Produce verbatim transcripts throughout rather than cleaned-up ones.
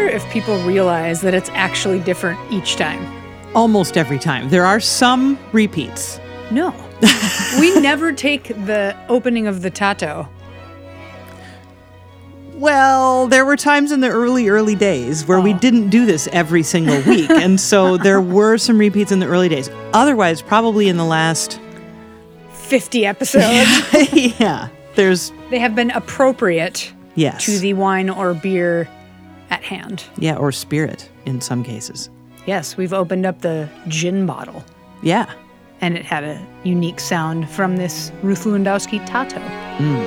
wonder if people realize that it's actually different each time. Almost every time. There are some repeats. No. We never take the opening of the Tato. Well, there were times in the early, early days where oh. we didn't do this every single week. And so there were some repeats in the early days. Otherwise, probably in the last... fifty episodes. Yeah. yeah. There's. They have been appropriate yes. to the wine or beer at hand. Yeah, or spirit in some cases. Yes, we've opened up the gin bottle. Yeah. And it had a unique sound from this Ruth Lewandowski Tato. Mm.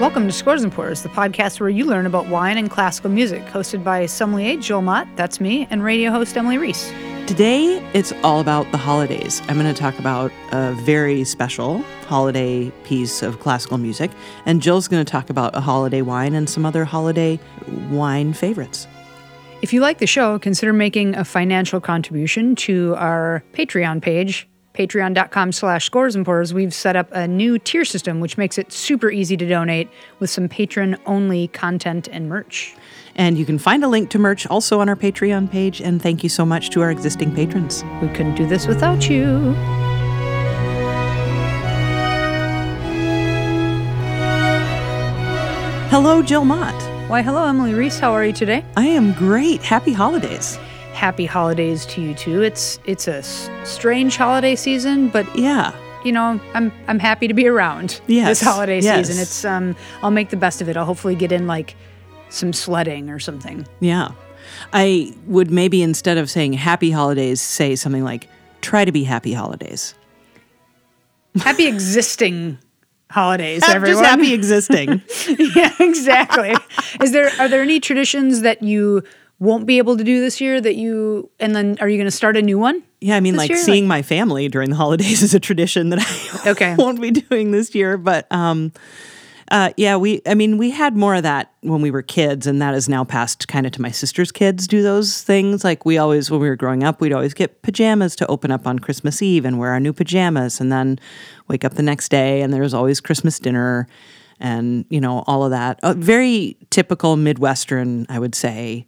Welcome to Scores and Pours, the podcast where you learn about wine and classical music, hosted by sommelier Joel Mott, that's me, and radio host Emily Reese. Today, it's all about the holidays. I'm going to talk about a very special holiday piece of classical music, and Jill's going to talk about a holiday wine and some other holiday wine favorites. If you like the show, consider making a financial contribution to our Patreon page, patreon.com slash scores and pours. We've set up a new tier system, which makes it super easy to donate with some patron-only content and merch. And you can find a link to merch also on our Patreon page. And thank you so much to our existing patrons. We couldn't do this without you. Hello, Jill Mott. Why, hello, Emily Reese. How are you today? I am great. Happy holidays. Happy holidays to you too. It's it's a s- strange holiday season, but yeah, you know, I'm I'm happy to be around yes. this holiday yes. season. It's um, I'll make the best of it. I'll hopefully get in like some sledding or something. Yeah, I would maybe instead of saying happy holidays, say something like try to be happy holidays. Happy existing. Holidays, I'm everyone. Just happy existing. Yeah, exactly. Is there are there any traditions that you won't be able to do this year that you and then are you going to start a new one? Yeah, I mean, like year? seeing like, my family during the holidays is a tradition that I okay. won't be doing this year. But um, uh, yeah, we. I mean, we had more of that when we were kids, and that is now passed kind of to my sister's kids. Do those things like we always when we were growing up, we'd always get pajamas to open up on Christmas Eve and wear our new pajamas, and then. Wake up the next day, and there's always Christmas dinner and, you know, all of that. A very typical Midwestern, I would say,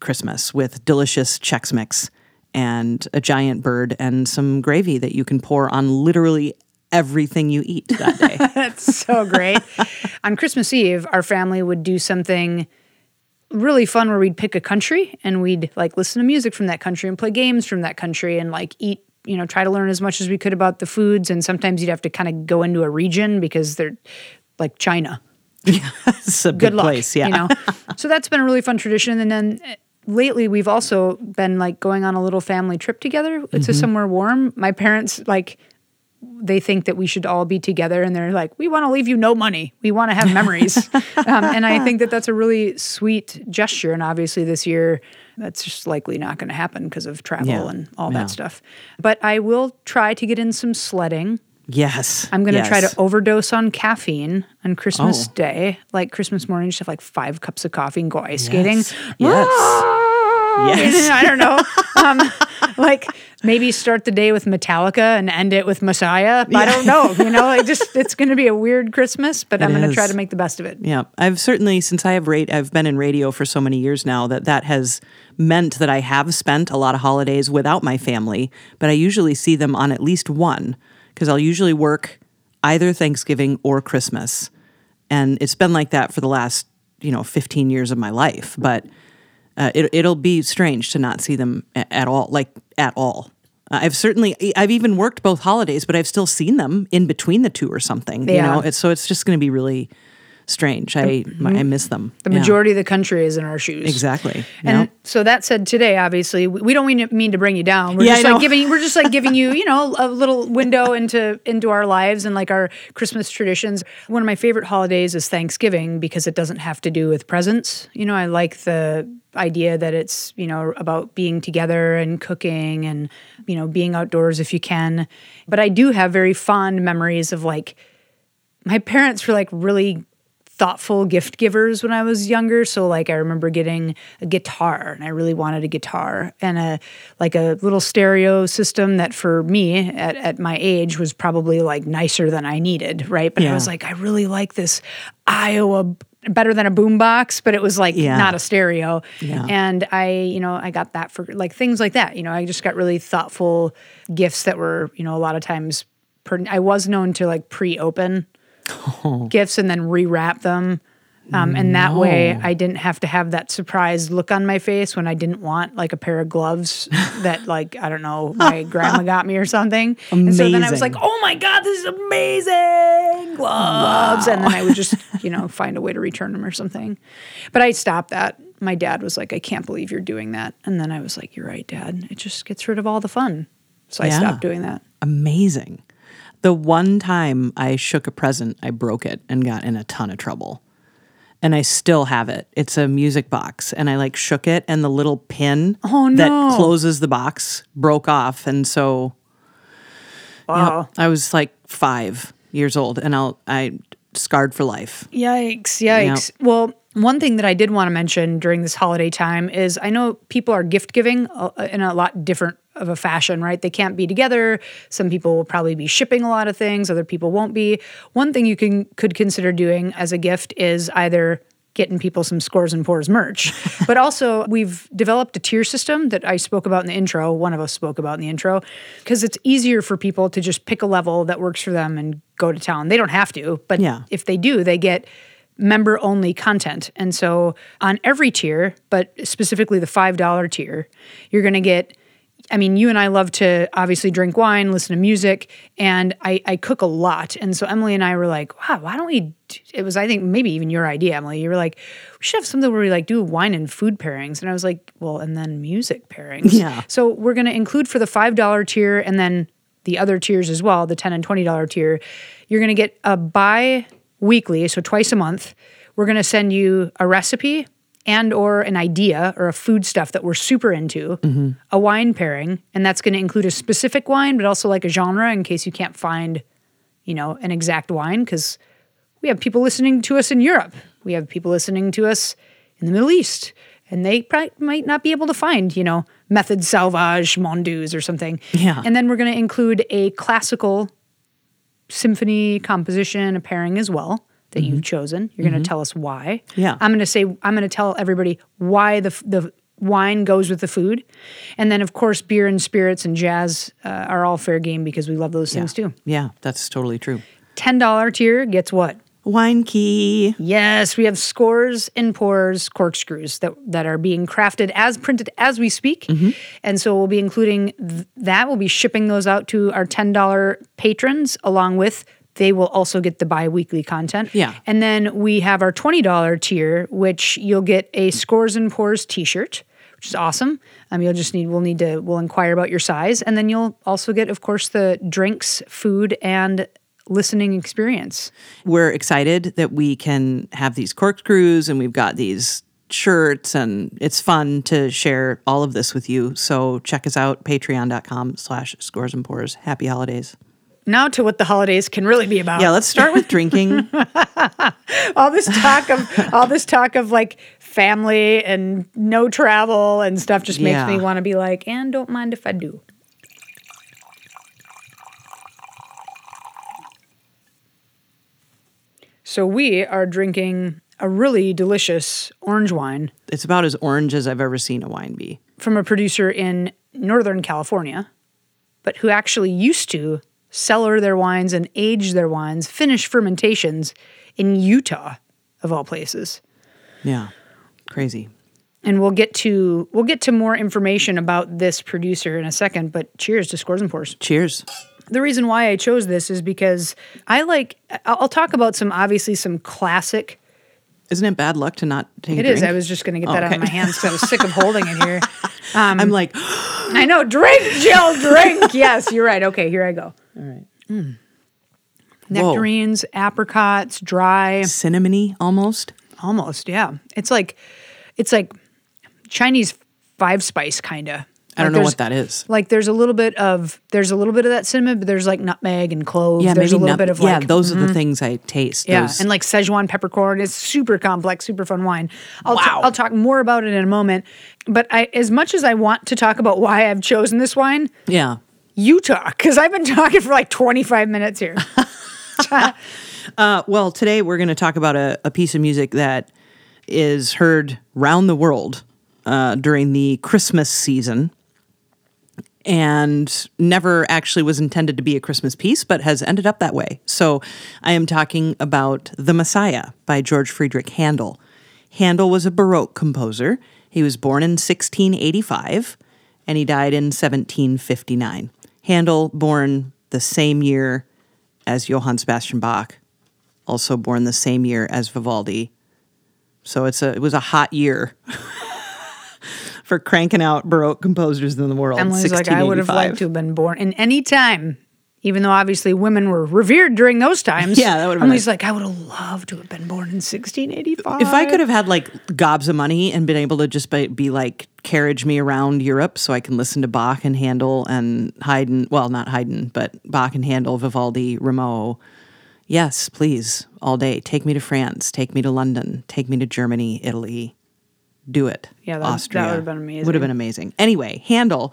Christmas with delicious Chex Mix and a giant bird and some gravy that you can pour on literally everything you eat that day. That's so great. On Christmas Eve, our family would do something really fun where we'd pick a country and we'd, like, listen to music from that country and play games from that country and, like, eat you know, try to learn as much as we could about the foods. And sometimes you'd have to kind of go into a region because they're like China. Yeah, it's a good, good place, luck, yeah. You know? So that's been a really fun tradition. And then lately we've also been like going on a little family trip together to mm-hmm. somewhere warm. My parents, like, they think that we should all be together and they're like, we want to leave you no money. We want to have memories. um, and I think that that's a really sweet gesture. And obviously this year, that's just likely not going to happen because of travel yeah, and all yeah. that stuff. But I will try to get in some sledding. Yes. I'm going to yes. try to overdose on caffeine on Christmas oh. Day, like Christmas morning, just have like five cups of coffee and go ice yes. skating. Yes. Ah! Yes. I don't know. um, like maybe start the day with Metallica and end it with Messiah. Yeah. I don't know. You know, I just it's going to be a weird Christmas, but it I'm going to try to make the best of it. Yeah. I've certainly, since I have rate, I've been in radio for so many years now that that has meant that I have spent a lot of holidays without my family, but I usually see them on at least one because I'll usually work either Thanksgiving or Christmas. And it's been like that for the last, you know, fifteen years of my life. But uh, it, it'll be strange to not see them a- at all, like at all. Uh, I've certainly, I've even worked both holidays, but I've still seen them in between the two or something, yeah. you know? It's, so it's just going to be really strange. I mm-hmm. I miss them. The yeah. majority of the country is in our shoes. Exactly. And yep. so that said, today obviously we don't mean to bring you down. We're yeah, just I like know. giving we're just like giving you you know a little window into into our lives and like our Christmas traditions. One of my favorite holidays is Thanksgiving because it doesn't have to do with presents. You know, I like the idea that it's you know about being together and cooking and you know being outdoors if you can. But I do have very fond memories of like my parents were like really thoughtful gift givers when I was younger. So like I remember getting a guitar, and I really wanted a guitar, and a like a little stereo system that for me at, at my age was probably like nicer than I needed, right? But yeah. I was like, I really like this Iowa better than a boombox, but it was like yeah. not a stereo. Yeah. And I, you know, I got that for like things like that. You know, I just got really thoughtful gifts that were, you know, a lot of times per- I was known to like pre-open oh. gifts and then rewrap them. Um, and that no. way I didn't have to have that surprised look on my face when I didn't want like a pair of gloves that like, I don't know, my grandma got me or something. Amazing. And so then I was like, oh my God, this is amazing gloves. Wow. And then I would just, you know, find a way to return them or something. But I stopped that. My dad was like, I can't believe you're doing that. And then I was like, you're right, Dad. It just gets rid of all the fun. So I yeah. stopped doing that. Amazing. The one time I shook a present, I broke it and got in a ton of trouble. And I still have it. It's a music box. And I like shook it, and the little pin oh, no. that closes the box broke off. And so wow. you know, I was like five years old, and I'll, I scarred for life. Yikes, yikes. You know? Well, one thing that I did want to mention during this holiday time is I know people are gift giving in a lot different of a fashion, right? They can't be together. Some people will probably be shipping a lot of things. Other people won't be. One thing you can could consider doing as a gift is either getting people some Scores and Pours merch. But also, we've developed a tier system that I spoke about in the intro, one of us spoke about in the intro, because it's easier for people to just pick a level that works for them and go to town. They don't have to, but yeah. if they do, they get member-only content. And so on every tier, but specifically the five dollar tier, you're going to get I mean, you and I love to obviously drink wine, listen to music, and I, I cook a lot. And so Emily and I were like, wow, why don't we – it was, I think, maybe even your idea, Emily. You were like, we should have something where we, like, do wine and food pairings. And I was like, well, and then music pairings. Yeah. So we're going to include for the five dollar tier and then the other tiers as well, the ten dollar and twenty dollar tier, you're going to get a bi-weekly, so twice a month, we're going to send you a recipe – and or an idea or a food stuff that we're super into, mm-hmm. a wine pairing, and that's going to include a specific wine, but also like a genre in case you can't find, you know, an exact wine, because we have people listening to us in Europe. We have people listening to us in the Middle East, and they probably might not be able to find, you know, Method Sauvage, Mondeuse or something. Yeah. And then we're going to include a classical symphony composition, a pairing as well. That mm-hmm. you've chosen. You're mm-hmm. going to tell us why. Yeah. I'm going to say, I'm going to tell everybody why the the wine goes with the food. And then, of course, beer and spirits and jazz uh, are all fair game because we love those yeah. things too. Yeah, that's totally true. ten dollar tier gets what? Wine key. Yes, we have Scores and Pours corkscrews that, that are being crafted as printed as we speak. Mm-hmm. And so we'll be including th- that. We'll be shipping those out to our ten dollar patrons along with they will also get the bi-weekly content. Yeah. And then we have our twenty dollar tier, which you'll get a Scores and Pours t-shirt, which is awesome. Um, you'll just need, we'll need to, we'll inquire about your size. And then you'll also get, of course, the drinks, food, and listening experience. We're excited that we can have these corkscrews, and we've got these shirts, and it's fun to share all of this with you. So check us out, patreon.com slash Scores and Pours. Happy holidays. Now to what the holidays can really be about. Yeah, let's start with drinking. all this talk of all this talk of like family and no travel and stuff just yeah. makes me want to be like, and don't mind if I do. So we are drinking a really delicious orange wine. It's about as orange as I've ever seen a wine be. From a producer in Northern California, but who actually used to cellar their wines and age their wines, finish fermentations in Utah, of all places. Yeah, crazy. And we'll get to we'll get to more information about this producer in a second. But cheers to Scores and Pours. Cheers. The reason why I chose this is because I like. I'll talk about some obviously some classic. Isn't it bad luck to not take it a drink? It is. I was just going to get that oh, okay. out of my hands because I was sick of holding it here. Um, I'm like, I know. Drink, Jill. Drink. Yes, you're right. Okay, here I go. All right. Mm. Nectarines, whoa. Apricots, dry, cinnamony, almost. Almost, yeah. It's like, it's like Chinese five spice kinda. I don't like know what that is. Like there's a little bit of there's a little bit of that cinnamon, but there's like nutmeg and cloves. Yeah, there's maybe a little nut- bit of like, yeah, those mm-hmm. are the things I taste. Yeah, those. And like Szechuan peppercorn. It's super complex, super fun wine. I'll wow. T- I'll talk more about it in a moment. But I, as much as I want to talk about why I've chosen this wine, yeah, you talk because I've been talking for like twenty-five minutes here. uh, well, today we're going to talk about a, a piece of music that is heard round the world uh, during the Christmas season. And never actually was intended to be a Christmas piece, but has ended up that way. So I am talking about The Messiah by George Frideric Handel. Handel was a Baroque composer. He was born in sixteen eighty-five, and he died in seventeen fifty-nine. Handel, born the same year as Johann Sebastian Bach, also born the same year as Vivaldi. So it's a it was a hot year. For cranking out Baroque composers in the world. Emily's like, I would have liked to have been born in any time, even though obviously women were revered during those times. Yeah, that would have been. Emily's like, I would have loved to have been born in sixteen eighty-five. If I could have had like gobs of money and been able to just be, be like, carriage me around Europe so I can listen to Bach and Handel and Haydn, well, not Haydn, but Bach and Handel, Vivaldi, Rameau. Yes, please, all day. Take me to France, take me to London, take me to Germany, Italy. Do it. Yeah, that, Austria. That would have been amazing. Would have been amazing. Anyway, Handel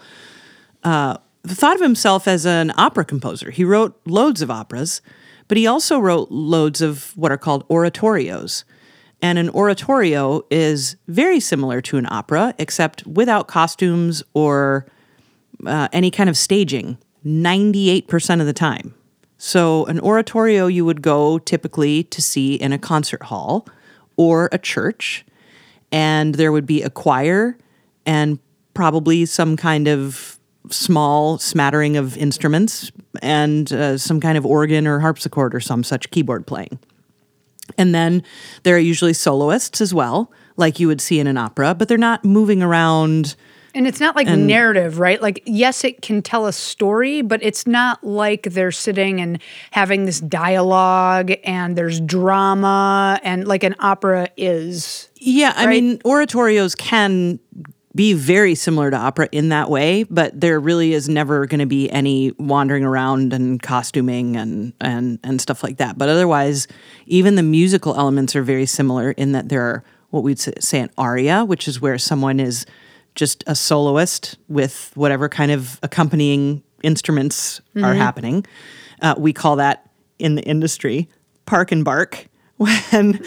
uh, thought of himself as an opera composer. He wrote loads of operas, but he also wrote loads of what are called oratorios. And an oratorio is very similar to an opera, except without costumes or uh, any kind of staging, ninety-eight percent of the time. So an oratorio you would go typically to see in a concert hall or a church. And there would be a choir and probably some kind of small smattering of instruments and uh, some kind of organ or harpsichord or some such keyboard playing. And then there are usually soloists as well, like you would see in an opera, but they're not moving around. And it's not like and, narrative, right? Like, yes, it can tell a story, but it's not like they're sitting and having this dialogue and there's drama and like an opera is. Yeah, right? I mean, oratorios can be very similar to opera in that way, but there really is never going to be any wandering around and costuming and, and, and stuff like that. But otherwise, even the musical elements are very similar in that there are what we'd say an aria, which is where someone is just a soloist with whatever kind of accompanying instruments mm-hmm. are happening. Uh, we call that in the industry park and bark. When,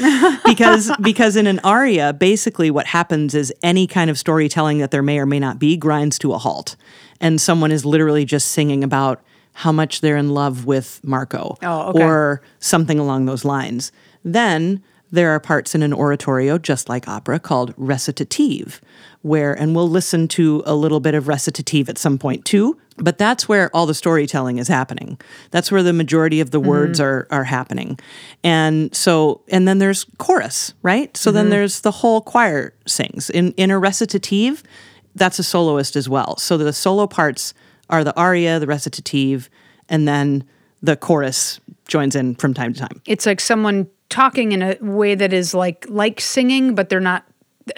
because because in an aria, basically what happens is any kind of storytelling that there may or may not be grinds to a halt. And someone is literally just singing about how much they're in love with Marco oh, okay. or something along those lines. Then there are parts in an oratorio, just like opera, called recitative, where, and we'll listen to a little bit of recitative at some point too, but that's where all the storytelling is happening. That's where the majority of the mm-hmm. words are are happening. And so, and then there's chorus, right? So mm-hmm. then there's the whole choir sings. In, in a recitative, that's a soloist as well. So the solo parts are the aria, the recitative, and then the chorus joins in from time to time. It's like someone talking in a way that is like like singing, but they're not,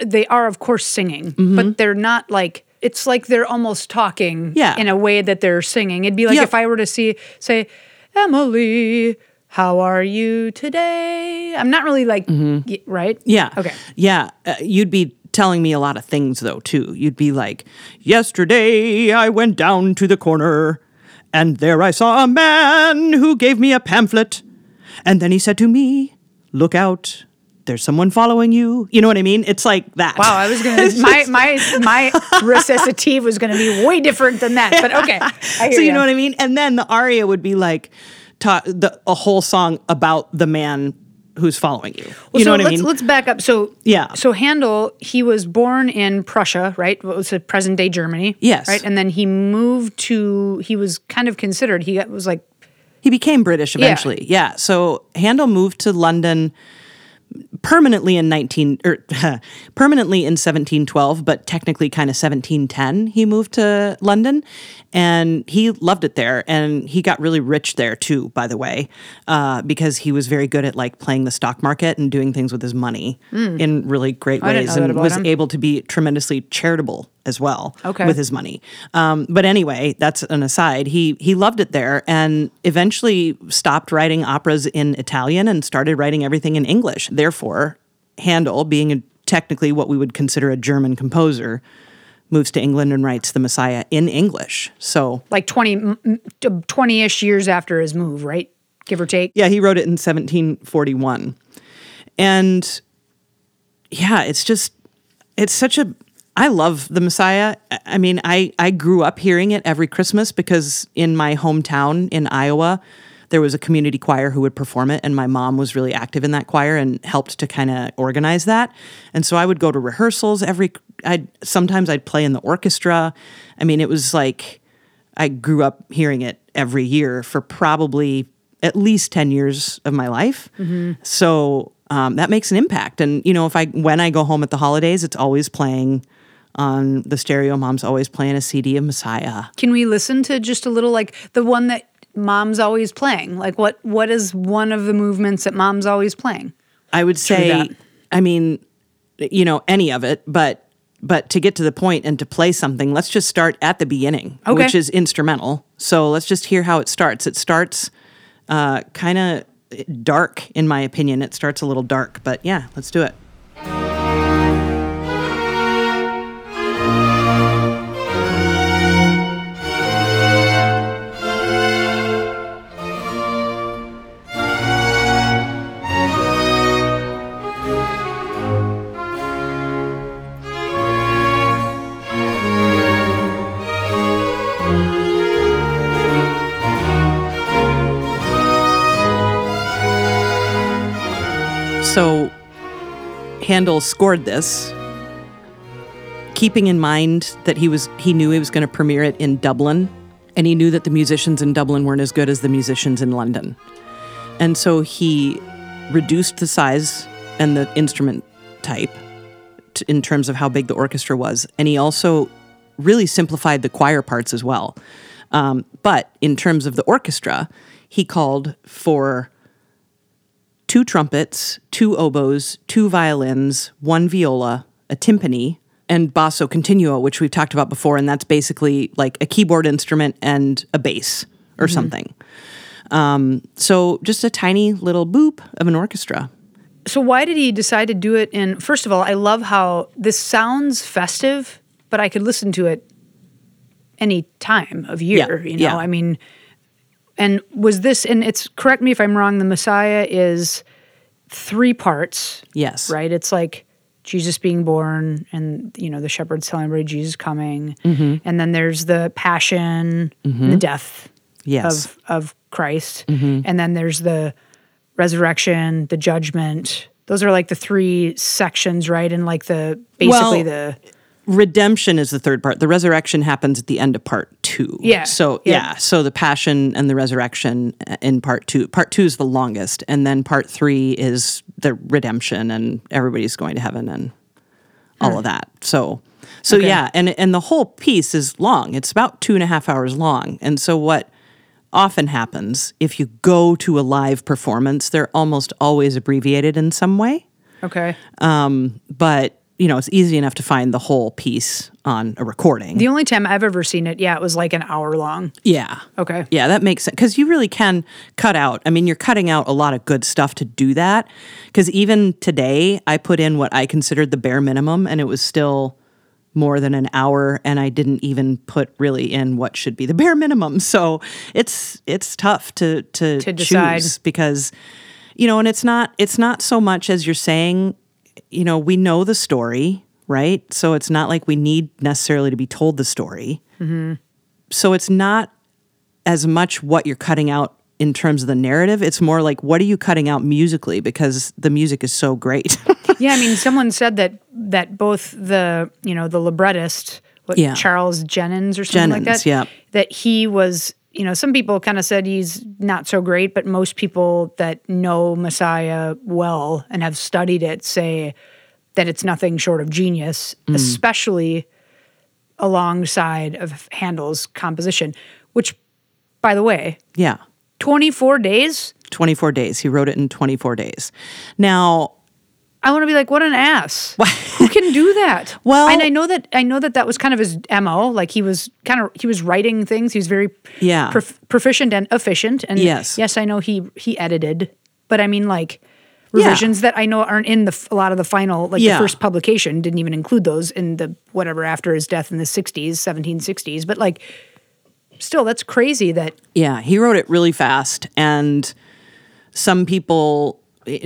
they are of course singing, mm-hmm. but they're not like, it's like they're almost talking yeah. in a way that they're singing. It'd be like yeah. if I were to see, say, Emily, how are you today? I'm not really like, mm-hmm. y- right? Yeah. Okay. Yeah. Uh, you'd be telling me a lot of things though too. You'd be like, yesterday I went down to the corner and there I saw a man who gave me a pamphlet. And then he said to me, look out, there's someone following you. You know what I mean? It's like that. Wow, I was going to, my, my, my recitative was going to be way different than that, but okay. I hear so you, you know what I mean? And then the aria would be like ta- the, a whole song about the man who's following you. Well, you know so what I let's, mean? Let's back up. So yeah. So Handel, he was born in Prussia, right? What was the present day Germany? Yes. Right? And then he moved to, he was kind of considered, he was like, he became British eventually. Yeah. yeah. So Handel moved to London permanently in nineteen or permanently in seventeen twelve, but technically kind of seventeen ten. He moved to London, and he loved it there, and he got really rich there too. By the way, uh, because he was very good at like playing the stock market and doing things with his money mm. in really great ways, and was him. able to be tremendously charitable as well okay. with his money. Um, but anyway, that's an aside. He he loved it there and eventually stopped writing operas in Italian and started writing everything in English. Therefore, Handel, being a, technically what we would consider a German composer, moves to England and writes The Messiah in English. So like twenty, twenty-ish years after his move, right? Give or take. Yeah, he wrote it in seventeen forty-one. And yeah, it's just, it's such a, I love The Messiah. I mean, I, I grew up hearing it every Christmas because in my hometown in Iowa, there was a community choir who would perform it, and my mom was really active in that choir and helped to kind of organize that. And so I would go to rehearsals every, I'd, sometimes I'd play in the orchestra. I mean, it was like I grew up hearing it every year for probably at least ten years of my life. Mm-hmm. So um, that makes an impact. And, you know, if I when I go home at the holidays, it's always playing on the stereo. Mom's always playing a C D of Messiah. Can we listen to just a little, like the one that Mom's always playing? Like what? what is one of the movements that Mom's always playing? I would say, I mean, you know, any of it, but but to get to the point and to play something, let's just start at the beginning, okay. which is instrumental. So let's just hear how it starts. It starts uh, kind of dark, in my opinion. It starts a little dark, but yeah, let's do it. So Handel scored this, keeping in mind that he was he knew he was going to premiere it in Dublin, and he knew that the musicians in Dublin weren't as good as the musicians in London. And so he reduced the size and the instrument type to, in terms of how big the orchestra was, and he also really simplified the choir parts as well. Um, but in terms of the orchestra, he called for two trumpets, two oboes, two violins, one viola, a timpani, and basso continuo, which we've talked about before, and that's basically like a keyboard instrument and a bass or mm-hmm. something. Um, so just a tiny little boop of an orchestra. So why did he decide to do it in, first of all, I love how this sounds festive, but I could listen to it any time of year, yeah, you know, yeah. I mean... And was this, and it's, correct me if I'm wrong, the Messiah is three parts. Yes. Right? It's like Jesus being born and, you know, the shepherds telling everybody Jesus coming. Mm-hmm. And then there's the passion mm-hmm. and the death yes. of, of Christ. Mm-hmm. And then there's the resurrection, the judgment. Those are like the three sections, right? And like the, basically well, the... Redemption is the third part. The resurrection happens at the end of part two. Yeah. So, yeah. yeah. So the passion and the resurrection in part two. Part two is the longest. And then part three is the redemption and everybody's going to heaven and all huh. of that. So, so okay. yeah. And, and the whole piece is long. It's about two and a half hours long. And so what often happens, if you go to a live performance, they're almost always abbreviated in some way. Okay. Um, but... You know, it's easy enough to find the whole piece on a recording. The only time I've ever seen it, yeah, it was like an hour long. Yeah. Okay. Yeah, that makes sense. Because you really can cut out. I mean, you're cutting out a lot of good stuff to do that. Because even today, I put in what I considered the bare minimum, and it was still more than an hour, and I didn't even put really in what should be the bare minimum. So it's it's tough to, to, to decide. Choose because, you know, and it's not it's not so much as you're saying... You know, we know the story, right? So it's not like we need necessarily to be told the story. Mm-hmm. So it's not as much what you're cutting out in terms of the narrative. It's more like, what are you cutting out musically? Because the music is so great. Yeah, I mean, someone said that that both the, you know, the librettist, what, yeah. Charles Jennens or something Jennens, like that, yeah. that he was... You know, some people kind of said he's not so great, but most people that know Messiah well and have studied it say that it's nothing short of genius, mm. especially alongside of Handel's composition, which, by the way, yeah, twenty-four days? twenty-four days. He wrote it in twenty-four days. Now, I want to be like, what an ass. Who can do that? Well, and I know that I know that that was kind of his M O. Like he was kind of he was writing things. He was very yeah. prof- proficient and efficient. And yes, yes, I know he he edited, but I mean like revisions yeah. that I know aren't in the a lot of the final like yeah. the first publication didn't even include those in the whatever after his death in the sixties, seventeen sixties. But like still, that's crazy that yeah, he wrote it really fast, and some people,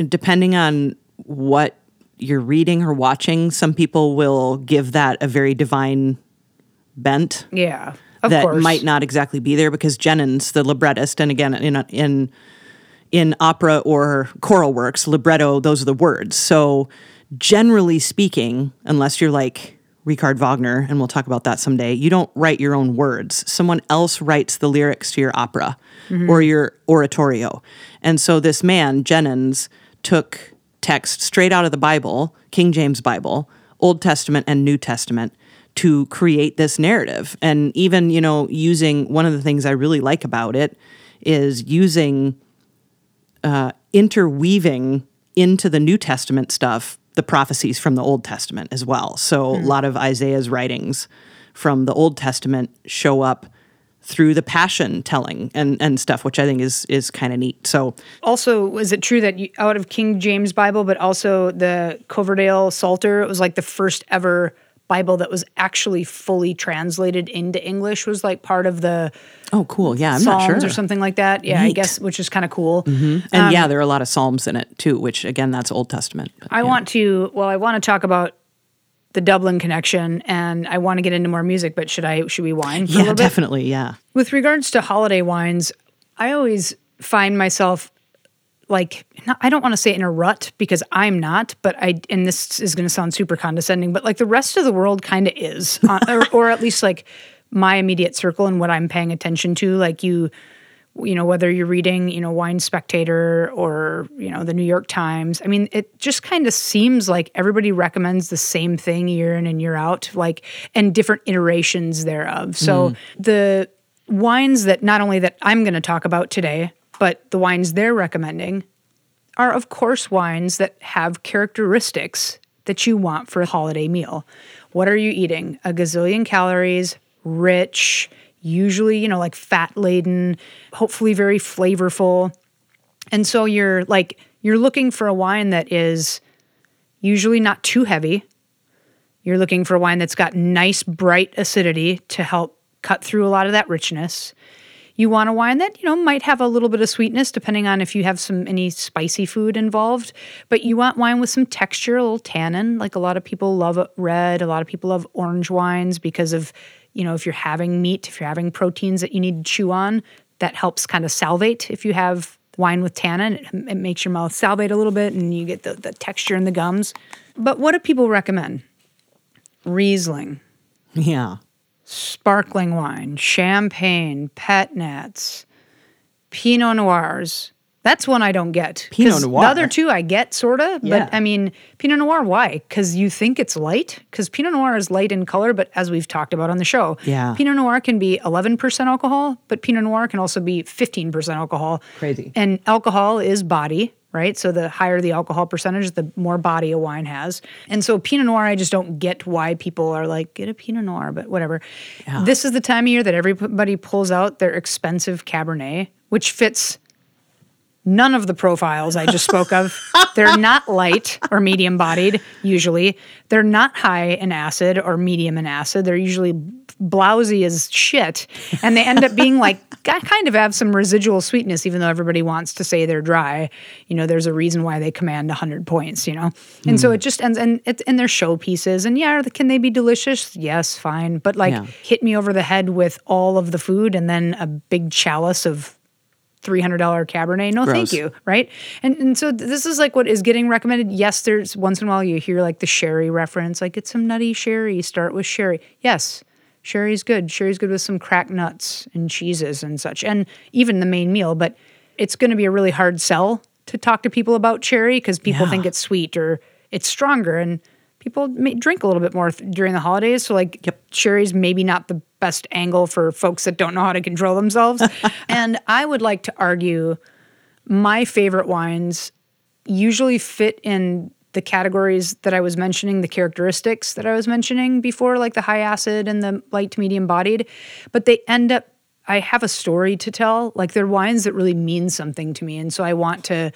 depending on what you're reading or watching, some people will give that a very divine bent. Yeah, of that course. Might not exactly be there because Jennens, the librettist, and again in in in opera or choral works, libretto, those are the words. So generally speaking, unless you're like Richard Wagner, and we'll talk about that someday, you don't write your own words. Someone else writes the lyrics to your opera mm-hmm. or your oratorio. And so this man, Jennens, took text straight out of the Bible, King James Bible, Old Testament and New Testament, to create this narrative. And even, you know, using, one of the things I really like about it is using, uh, interweaving into the New Testament stuff the prophecies from the Old Testament as well. So mm-hmm. a lot of Isaiah's writings from the Old Testament show up through the passion telling and, and stuff, which I think is is kind of neat. So also, is it true that you, out of King James Bible, but also the Coverdale Psalter, it was like the first ever Bible that was actually fully translated into English, was like part of the oh cool yeah I'm Psalms not sure or something like that yeah neat. I guess, which is kind of cool mm-hmm. and um, yeah there are a lot of Psalms in it too, which again that's Old Testament. But, I yeah. want to well I want to talk about the Dublin connection, and I want to get into more music, but should I should we wine for yeah a little bit? Definitely yeah with regards to holiday wines, I always find myself like, I don't want to say in a rut because I'm not, but I, and this is going to sound super condescending, but like the rest of the world kind of is, uh, or, or at least like my immediate circle and what I'm paying attention to. Like you, you know, whether you're reading, you know, Wine Spectator or, you know, the New York Times. I mean, it just kind of seems like everybody recommends the same thing year in and year out, like, and different iterations thereof. So mm. the wines that not only that I'm going to talk about today, but the wines they're recommending are, of course, wines that have characteristics that you want for a holiday meal. What are you eating? A gazillion calories, rich, usually, you know, like fat-laden, hopefully very flavorful. And so you're like, you're looking for a wine that is usually not too heavy. You're looking for a wine that's got nice, bright acidity to help cut through a lot of that richness. You want a wine that, you know, might have a little bit of sweetness depending on if you have some any spicy food involved, but you want wine with some texture, a little tannin. Like a lot of people love red, a lot of people love orange wines because of, you know, if you're having meat, if you're having proteins that you need to chew on, that helps kind of salivate. If you have wine with tannin, it, it makes your mouth salivate a little bit and you get the, the texture in the gums. But what do people recommend? Riesling. Yeah. Sparkling wine, champagne, pet nats, pinot noirs. That's one I don't get. Pinot noir. The other two I get, sort of. Yeah. But, I mean, pinot noir, why? Because you think it's light? Because pinot noir is light in color, but as we've talked about on the show, yeah. pinot noir can be eleven percent alcohol, but pinot noir can also be fifteen percent alcohol. Crazy. And alcohol is body, right? So the higher the alcohol percentage, the more body a wine has. And so Pinot Noir, I just don't get why people are like, get a Pinot Noir, but whatever. Yeah. This is the time of year that everybody pulls out their expensive Cabernet, which fits none of the profiles I just spoke of. They're not light or medium-bodied, usually. They're not high in acid or medium in acid. They're usually blousy as shit, and they end up being like, I kind of have some residual sweetness, even though everybody wants to say they're dry. You know, there's a reason why they command one hundred points, you know? And mm. so it just ends, and, it, and they're show pieces, and yeah, can they be delicious? Yes, fine, but like yeah. hit me over the head with all of the food and then a big chalice of three hundred dollars Cabernet. No, Gross. Thank you, right? And and so this is like what is getting recommended. Yes, there's once in a while you hear like the sherry reference, like it's some nutty sherry, start with sherry. Yes, sherry's good. Sherry's good with some cracked nuts and cheeses and such, and even the main meal, but it's going to be a really hard sell to talk to people about sherry because people yeah. think it's sweet or it's stronger, and people may drink a little bit more th- during the holidays, so like yep. sherry's maybe not the best angle for folks that don't know how to control themselves. And I would like to argue my favorite wines usually fit in the categories that I was mentioning, the characteristics that I was mentioning before, like the high acid and the light to medium bodied, but they end up, I have a story to tell. Like, they're wines that really mean something to me, and so I want to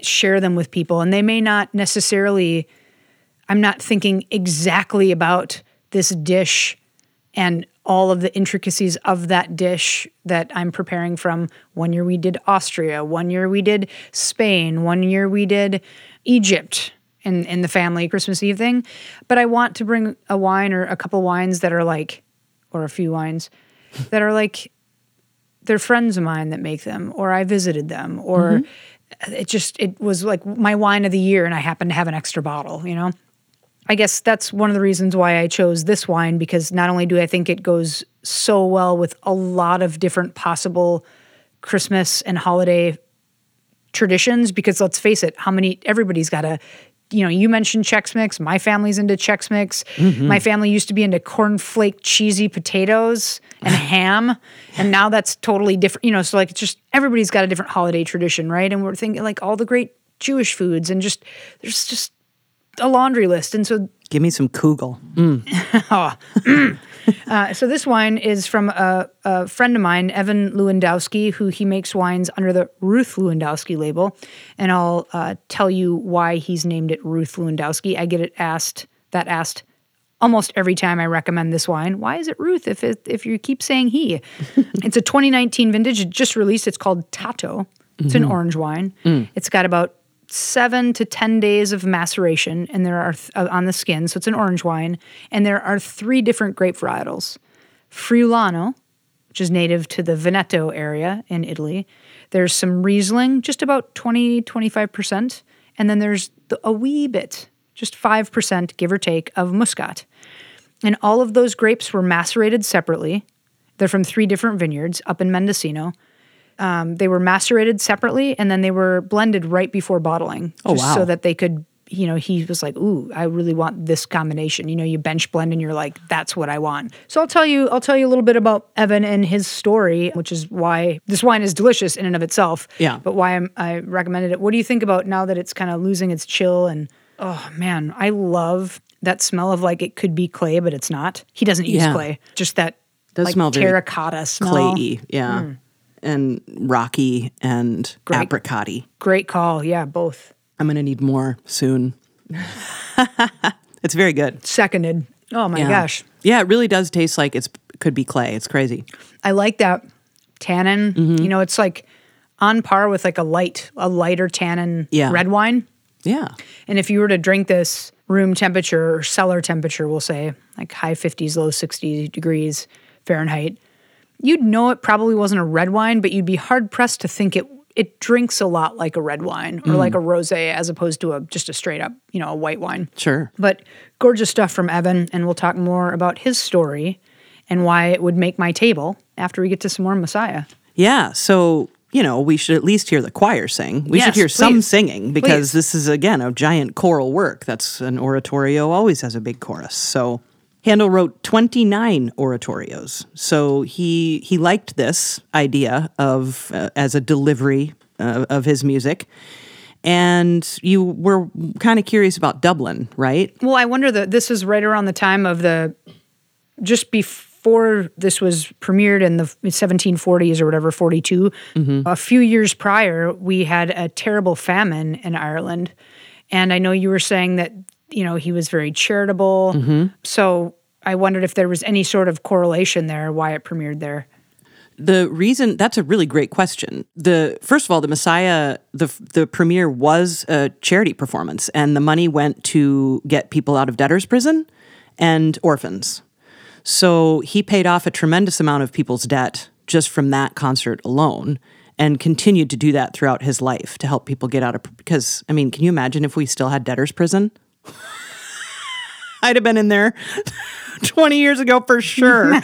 share them with people. And they may not necessarily, I'm not thinking exactly about this dish and all of the intricacies of that dish that I'm preparing from. One year we did Austria, one year we did Spain, one year we did Egypt in, in the family Christmas Eve thing. But I want to bring a wine or a couple wines that are like, or a few wines that are like, they're friends of mine that make them, or I visited them, or mm-hmm. it just, it was like my wine of the year and I happened to have an extra bottle, you know? I guess that's one of the reasons why I chose this wine, because not only do I think it goes so well with a lot of different possible Christmas and holiday traditions, because let's face it, how many, everybody's got a, you know, you mentioned Chex Mix, my family's into Chex Mix. Mm-hmm. My family used to be into cornflake cheesy potatoes and ham, and now that's totally different, you know, so like it's just, everybody's got a different holiday tradition, right? And we're thinking like all the great Jewish foods and just, there's just a laundry list. And so give me some kugel. Mm. oh. uh, so this wine is from a, a friend of mine, Evan Lewandowski, who he makes wines under the Ruth Lewandowski label. And I'll uh, tell you why he's named it Ruth Lewandowski. I get it asked, that asked almost every time I recommend this wine. Why is it Ruth if it, if you keep saying he? It's a twenty nineteen vintage. It just released. It's called Tato. It's mm-hmm. an orange wine. Mm. It's got about seven to ten days of maceration, and there are th- on the skin, so it's an orange wine, and there are three different grape varietals. Friulano, which is native to the Veneto area in Italy. There's some Riesling, just about twenty, twenty-five percent, and then there's the, a wee bit, just five percent, give or take, of Muscat. And all of those grapes were macerated separately. They're from three different vineyards up in Mendocino. Um, they were macerated separately, and then they were blended right before bottling. Oh, just wow. So that they could, you know, he was like, ooh, I really want this combination. You know, you bench blend and you're like, that's what I want. So I'll tell you, I'll tell you a little bit about Evan and his story, which is why this wine is delicious in and of itself. Yeah. But why I'm, I recommended it. What do you think about now that it's kind of losing its chill? And, oh, man, I love that smell of like it could be clay, but it's not. He doesn't use yeah. clay. Just that like smell terracotta smell. Clay-y, yeah. Mm. And rocky and great, apricot-y. Great call. Yeah, both. I'm going to need more soon. It's very good. Seconded. Oh, my yeah. gosh. Yeah, it really does taste like it could be clay. It's crazy. I like that tannin. Mm-hmm. You know, it's like on par with like a light, a lighter tannin yeah. red wine. Yeah. And if you were to drink this room temperature or cellar temperature, we'll say, like high fifties, low sixty degrees Fahrenheit, you'd know it probably wasn't a red wine, but you'd be hard-pressed to think it it drinks a lot like a red wine or mm. like a rosé as opposed to a just a straight-up, you know, a white wine. Sure. But gorgeous stuff from Evan, and we'll talk more about his story and why it would make my table after we get to some more Messiah. Yeah, so, you know, we should at least hear the choir sing. We yes, should hear please. some singing because please. this is, again, a giant choral work. That's an oratorio, always has a big chorus, so... Handel wrote twenty-nine oratorios, so he he liked this idea of uh, as a delivery uh, of his music. And you were kind of curious about Dublin, right? Well, I wonder that this is right around the time of the, just before this was premiered in the seventeen forties or whatever, forty-two, mm-hmm. a few years prior, we had a terrible famine in Ireland. And I know you were saying that, you know, he was very charitable. Mm-hmm. So I wondered if there was any sort of correlation there, why it premiered there. The reason, that's a really great question. The first of all, the Messiah, the the premiere was a charity performance, and the money went to get people out of debtor's prison and orphans. So he paid off a tremendous amount of people's debt just from that concert alone, and continued to do that throughout his life to help people get out of, because, I mean, can you imagine if we still had debtor's prison? I'd have been in there twenty years ago for sure.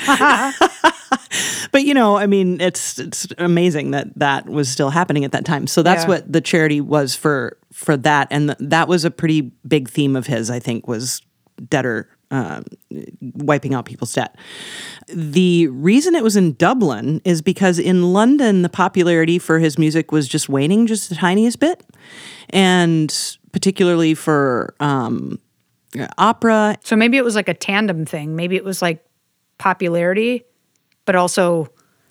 But, you know, I mean, it's it's amazing that that was still happening at that time. So that's yeah. what the charity was for for that. And th- that was a pretty big theme of his, I think, was debtor, uh, wiping out people's debt. The reason it was in Dublin is because in London, the popularity for his music was just waning just the tiniest bit. And particularly for um, opera. So maybe it was like a tandem thing. Maybe it was like popularity, but also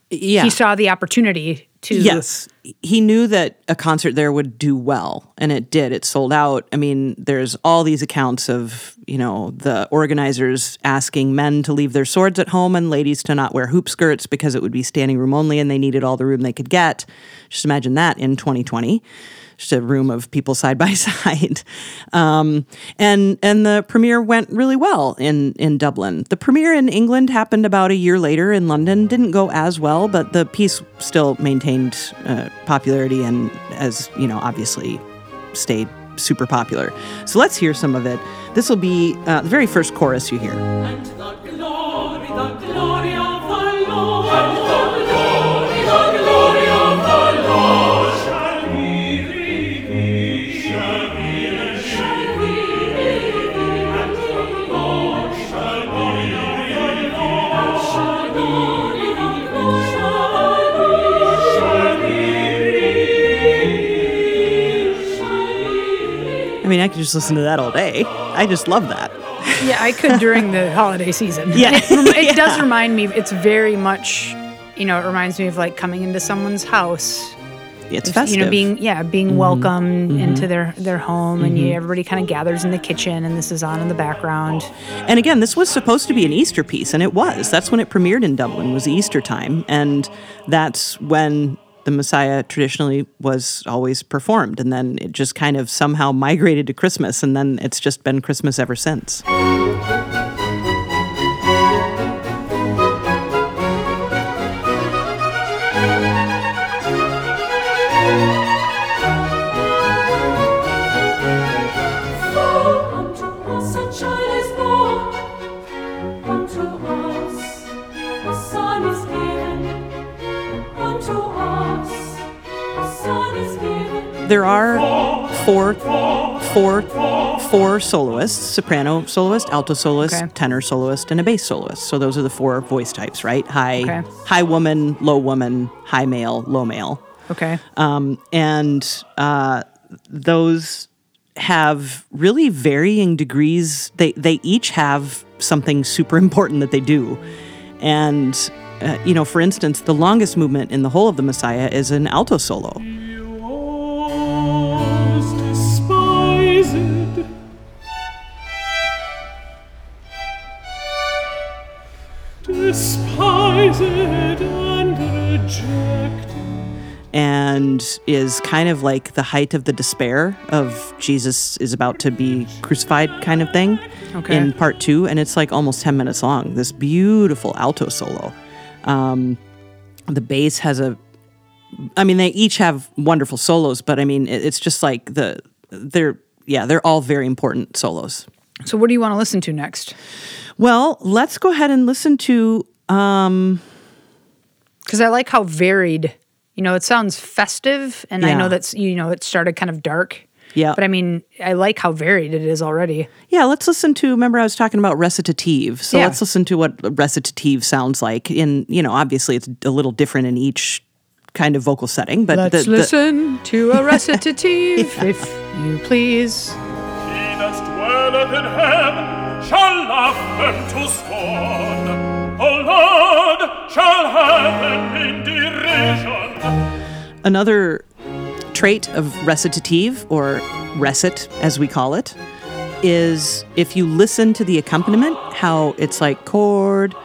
yeah. he saw the opportunity to... Yes, he knew that a concert there would do well, and it did. It sold out. I mean, there's all these accounts of, you know, the organizers asking men to leave their swords at home and ladies to not wear hoop skirts because it would be standing room only and they needed all the room they could get. Just imagine that in twenty twenty. Just a room of people side by side. Um, and and the premiere went really well in, in Dublin. The premiere in England happened about a year later in London. Didn't go as well, but the piece still maintained uh, popularity and, as you know, obviously stayed super popular. So let's hear some of it. This will be uh, the very first chorus you hear. And the glory, the glory of the Lord. I mean, I could just listen to that all day. I just love that. Yeah, I could during the holiday season. Yeah. It, it yeah. does remind me, it's very much, you know, it reminds me of like coming into someone's house. It's if, festive. You know, being, yeah, being mm-hmm. welcomed mm-hmm. into their, their home mm-hmm. and you, everybody kind of gathers in the kitchen and this is on in the background. And again, this was supposed to be an Easter piece and it was. That's when it premiered in Dublin, was Easter time. And that's when the Messiah traditionally was always performed, and then it just kind of somehow migrated to Christmas, and then it's just been Christmas ever since. There are four, four, four soloists, soprano soloist, alto soloist, okay. tenor soloist, and a bass soloist. So those are the four voice types, right? High okay. high woman, low woman, high male, low male. Okay. Um, and uh, those have really varying degrees. They, they each have something super important that they do. And, uh, you know, for instance, the longest movement in the whole of the Messiah is an alto solo. And rejected. And is kind of like the height of the despair of Jesus is about to be crucified kind of thing okay. in part two. And it's like almost ten minutes long, this beautiful alto solo. Um, the bass has a, I mean, they each have wonderful solos, but I mean, it's just like the, they're, yeah, they're all very important solos. So what do you want to listen to next? Well, let's go ahead and listen to... Um, because I like how varied, you know, it sounds festive, and yeah. I know that's, you know, it started kind of dark. Yeah. But I mean, I like how varied it is already. Yeah, let's listen to, remember I was talking about recitative, so yeah. let's listen to what recitative sounds like in, you know, obviously it's a little different in each kind of vocal setting. But Let's the, the, listen to a recitative, yeah. if you please. In heaven shall laugh them to scorn. O Lord, shall have them in derision. Another trait of recitative, or recit as we call it, is if you listen to the accompaniment, how it's like chord,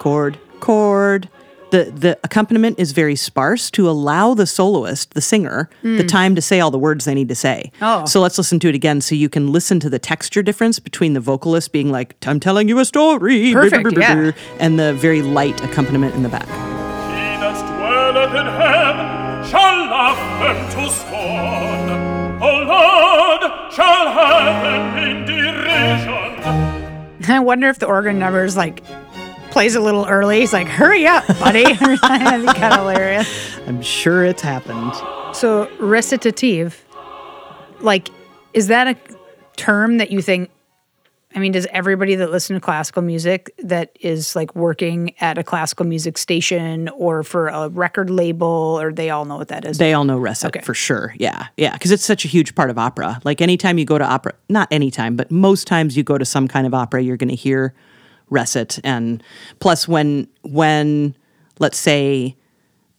chord, chord. The the accompaniment is very sparse to allow the soloist, the singer, mm. the time to say all the words they need to say. Oh. So let's listen to it again so you can listen to the texture difference between the vocalist being like, I'm telling you a story, Perfect, blah, blah, blah, yeah. and the very light accompaniment in the back. He that dwelleth in heaven shall laugh them to scorn. O Lord, shall have them in derision. I wonder if the organ number is like... plays a little early. He's like, hurry up, buddy. That'd be kind of hilarious. I'm sure it's happened. So recitative, like, is that a term that you think I mean, does everybody that listens to classical music that is like working at a classical music station or for a record label, or they all know what that is? They all know recit, okay. For sure. Yeah. Yeah. Because it's such a huge part of opera. Like anytime you go to opera, not anytime, but most times you go to some kind of opera, you're going to hear recit. And plus when, when let's say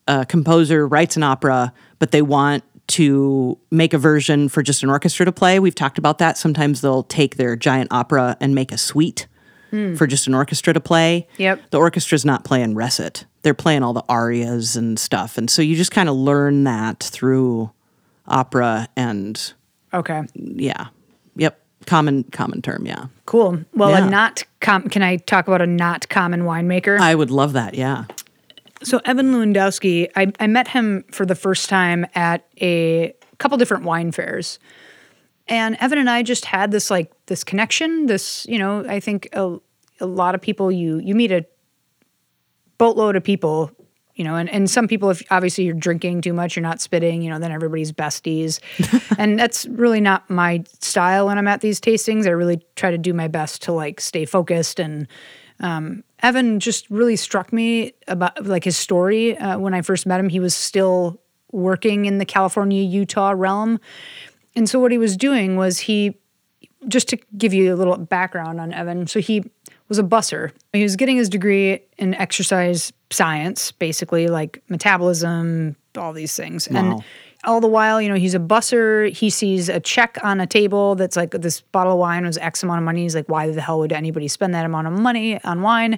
a composer writes an opera, but they want to make a version for just an orchestra to play. We've talked about that. Sometimes they'll take their giant opera and make a suite mm. for just an orchestra to play. Yep. The orchestra's not playing recit. They're playing all the arias and stuff. And so you just kind of learn that through opera and... Okay. Yeah. Yep. Common common term, yeah. Cool. Well, yeah. a not... Com- can I talk about a not common winemaker? I would love that, yeah. So Evan Lewandowski, I, I met him for the first time at a couple different wine fairs. And Evan and I just had this, like, this connection, this, you know, I think a, a lot of people, you you meet a boatload of people, you know, and, and some people, if obviously you're drinking too much, you're not spitting, you know, then everybody's besties. And that's really not my style when I'm at these tastings. I really try to do my best to, like, stay focused and... Um, Evan just really struck me about, like, his story. Uh, when I first met him, he was still working in the California-Utah realm. And so what he was doing was he, just to give you a little background on Evan, so he was a busser. He was getting his degree in exercise science, basically, like metabolism, all these things. Wow. And all the while, you know, he's a busser. He sees a check on a table that's like, this bottle of wine was X amount of money. He's like, why the hell would anybody spend that amount of money on wine?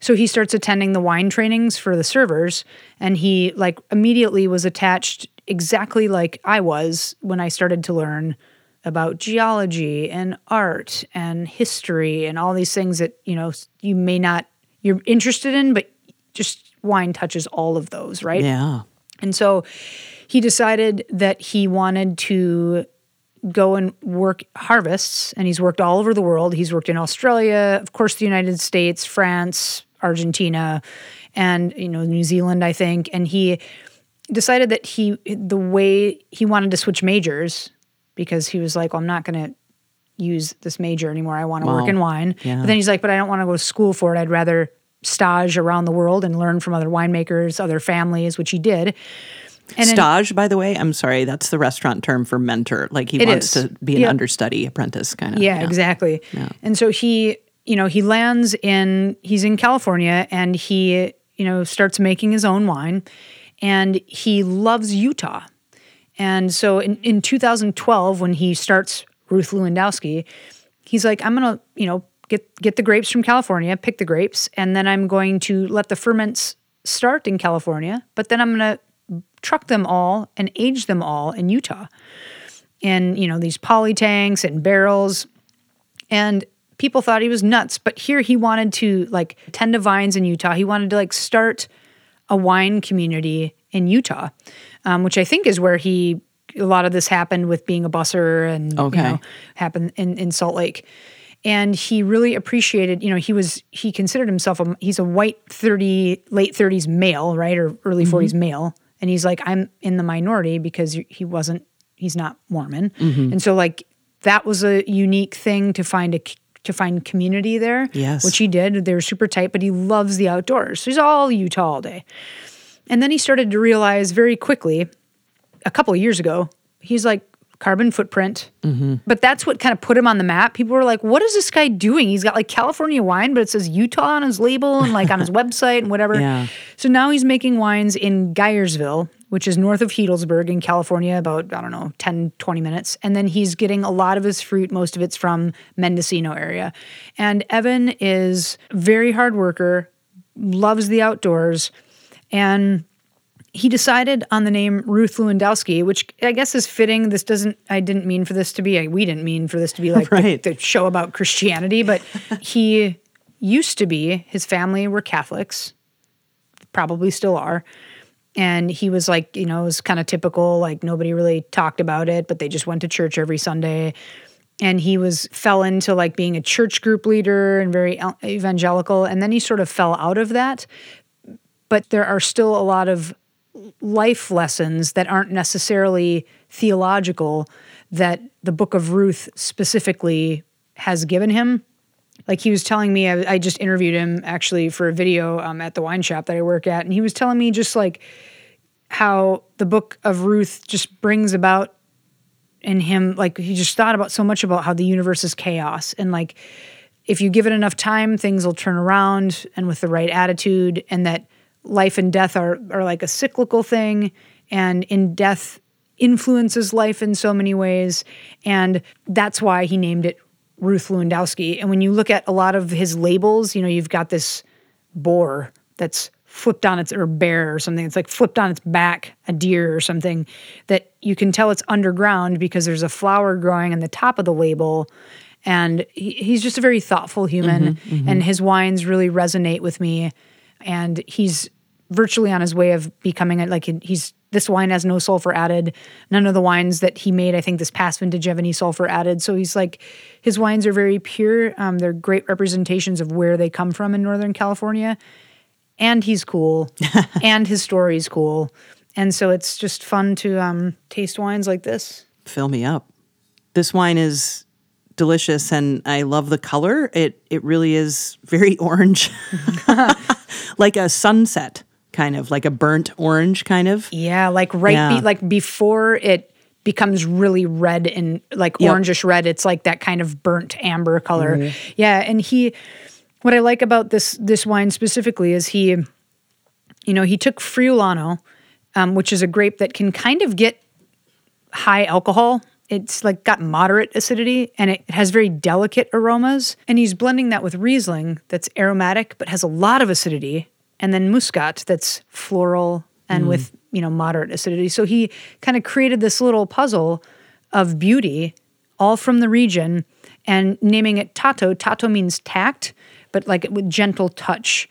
So he starts attending the wine trainings for the servers, and he, like, immediately was attached, exactly like I was when I started to learn about geology and art and history and all these things that, you know, you may not, you're interested in, but just wine touches all of those, right? Yeah. And so he decided that he wanted to go and work harvests, and he's worked all over the world. He's worked in Australia, of course, the United States, France, Argentina, and, you know, New Zealand, I think. And he decided that he, the way he wanted to switch majors, because he was like, well, I'm not going to use this major anymore. I want to wow. work in wine. Yeah. But then he's like, but I don't want to go to school for it. I'd rather stage around the world and learn from other winemakers, other families, which he did. And stage, in, by the way, I'm sorry, that's the restaurant term for mentor. Like, he wants is. to be an yep. understudy apprentice kind of. Yeah, yeah. exactly. Yeah. And so he, you know, he lands in, he's in California, and he, you know, starts making his own wine, and he loves Utah. And so in, in two thousand twelve, when he starts Ruth Lewandowski, he's like, I'm going to, you know, get get the grapes from California, pick the grapes, and then I'm going to let the ferments start in California, but then I'm going to truck them all and age them all in Utah, and, you know, these poly tanks and barrels. And people thought he was nuts, but here he wanted to, like, tend to vines in Utah. He wanted to, like, start a wine community in Utah, um, which I think is where he, a lot of this happened with being a busser and, okay. you know, happened in, in Salt Lake. And he really appreciated, you know, he was, he considered himself, a, he's a white thirty, late thirties male, right? Or early mm-hmm. forties male. And he's like, I'm in the minority, because he wasn't, he's not Mormon. Mm-hmm. And so, like, that was a unique thing to find a, to find community there, yes. which he did. They were super tight, but he loves the outdoors. So he's all Utah all day. And then he started to realize very quickly, a couple of years ago, he's like, carbon footprint. Mm-hmm. But that's what kind of put him on the map. People were like, what is this guy doing? He's got, like, California wine, but it says Utah on his label and, like, on his website and whatever. Yeah. So now he's making wines in Geyserville, which is north of Healdsburg in California, about, I don't know, ten, twenty minutes. And then he's getting a lot of his fruit, most of it's from Mendocino area. And Evan is a very hard worker, loves the outdoors, and he decided on the name Ruth Lewandowski, which I guess is fitting. This doesn't, I didn't mean for this to be, I, we didn't mean for this to be like right. the, the show about Christianity, but he used to be, his family were Catholics, probably still are. And he was like, you know, it was kind of typical, like nobody really talked about it, but they just went to church every Sunday. And he was, fell into like being a church group leader and very evangelical. And then he sort of fell out of that. But there are still a lot of life lessons that aren't necessarily theological that the Book of Ruth specifically has given him. Like he was telling me, I, I just interviewed him actually for a video um, at the wine shop that I work at, and he was telling me just like how the book of Ruth just brings about in him, like he just thought about so much about how the universe is chaos, and like if you give it enough time, things will turn around, and with the right attitude, and that life and death are, are like a cyclical thing, and in death influences life in so many ways, and that's why he named it Ruth Lewandowski. And when you look at a lot of his labels, you know, you've got this boar that's flipped on its, or bear or something, it's like flipped on its back, a deer or something, that you can tell it's underground because there's a flower growing on the top of the label. And he, he's just a very thoughtful human, mm-hmm, mm-hmm. and his wines really resonate with me. And he's virtually on his way of becoming, a, like he's, this wine has no sulfur added. None of the wines that he made, I think this past vintage, have any sulfur added. So he's like, his wines are very pure. Um, they're great representations of where they come from in Northern California. And he's cool, and his story's cool. And so it's just fun to um, taste wines like this. Fill me up. This wine is delicious, and I love the color. It it really is very orange, like a sunset kind of, like a burnt orange kind of. Yeah, like right yeah. Be, like before it becomes really red and like yep. orangish red, it's like that kind of burnt amber color. Mm-hmm. Yeah, and he... What I like about this this wine specifically is he, you know, he took Friulano, um, which is a grape that can kind of get high alcohol. It's like got moderate acidity, and it has very delicate aromas. And he's blending that with Riesling that's aromatic but has a lot of acidity, and then Muscat that's floral and mm. with, you know, moderate acidity. So he kind of created this little puzzle of beauty all from the region and naming it Tato. Tato means tact, but like with gentle touch.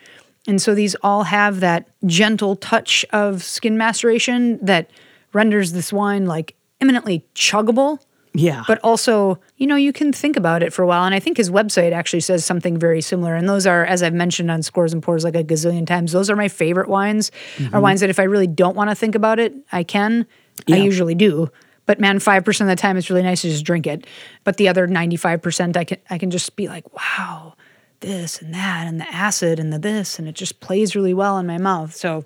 And so these all have that gentle touch of skin maceration that renders this wine like eminently chuggable. Yeah. But also, you know, you can think about it for a while. And I think his website actually says something very similar. And those are, as I've mentioned on Scores and Pours like a gazillion times, those are my favorite wines, mm-hmm. are wines that if I really don't want to think about it, I can. Yeah. I usually do. But man, five percent of the time it's really nice to just drink it. But the other ninety-five percent, I can I can just be like, wow, this and that and the acid and the this, and it just plays really well in my mouth. So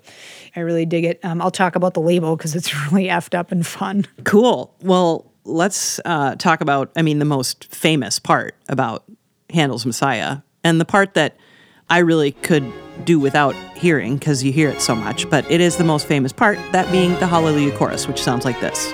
I really dig it. Um, I'll talk about the label because it's really effed up and fun. Cool. Well, let's uh, talk about, I mean, the most famous part about Handel's Messiah, and the part that I really could do without hearing because you hear it so much, but it is the most famous part, that being the Hallelujah Chorus, which sounds like this.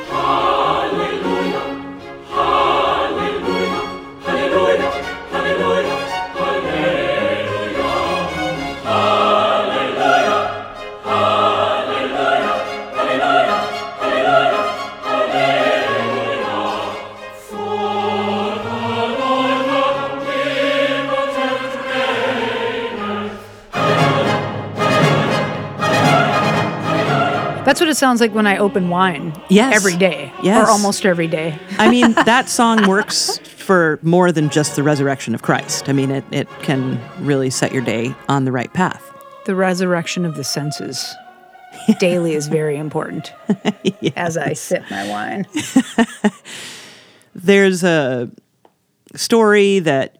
That's what it sounds like when I open wine yes. every day, yes. or almost every day. I mean, that song works for more than just the resurrection of Christ. I mean, it, it can really set your day on the right path. The resurrection of the senses daily is very important yes. as I sip my wine. There's a story that,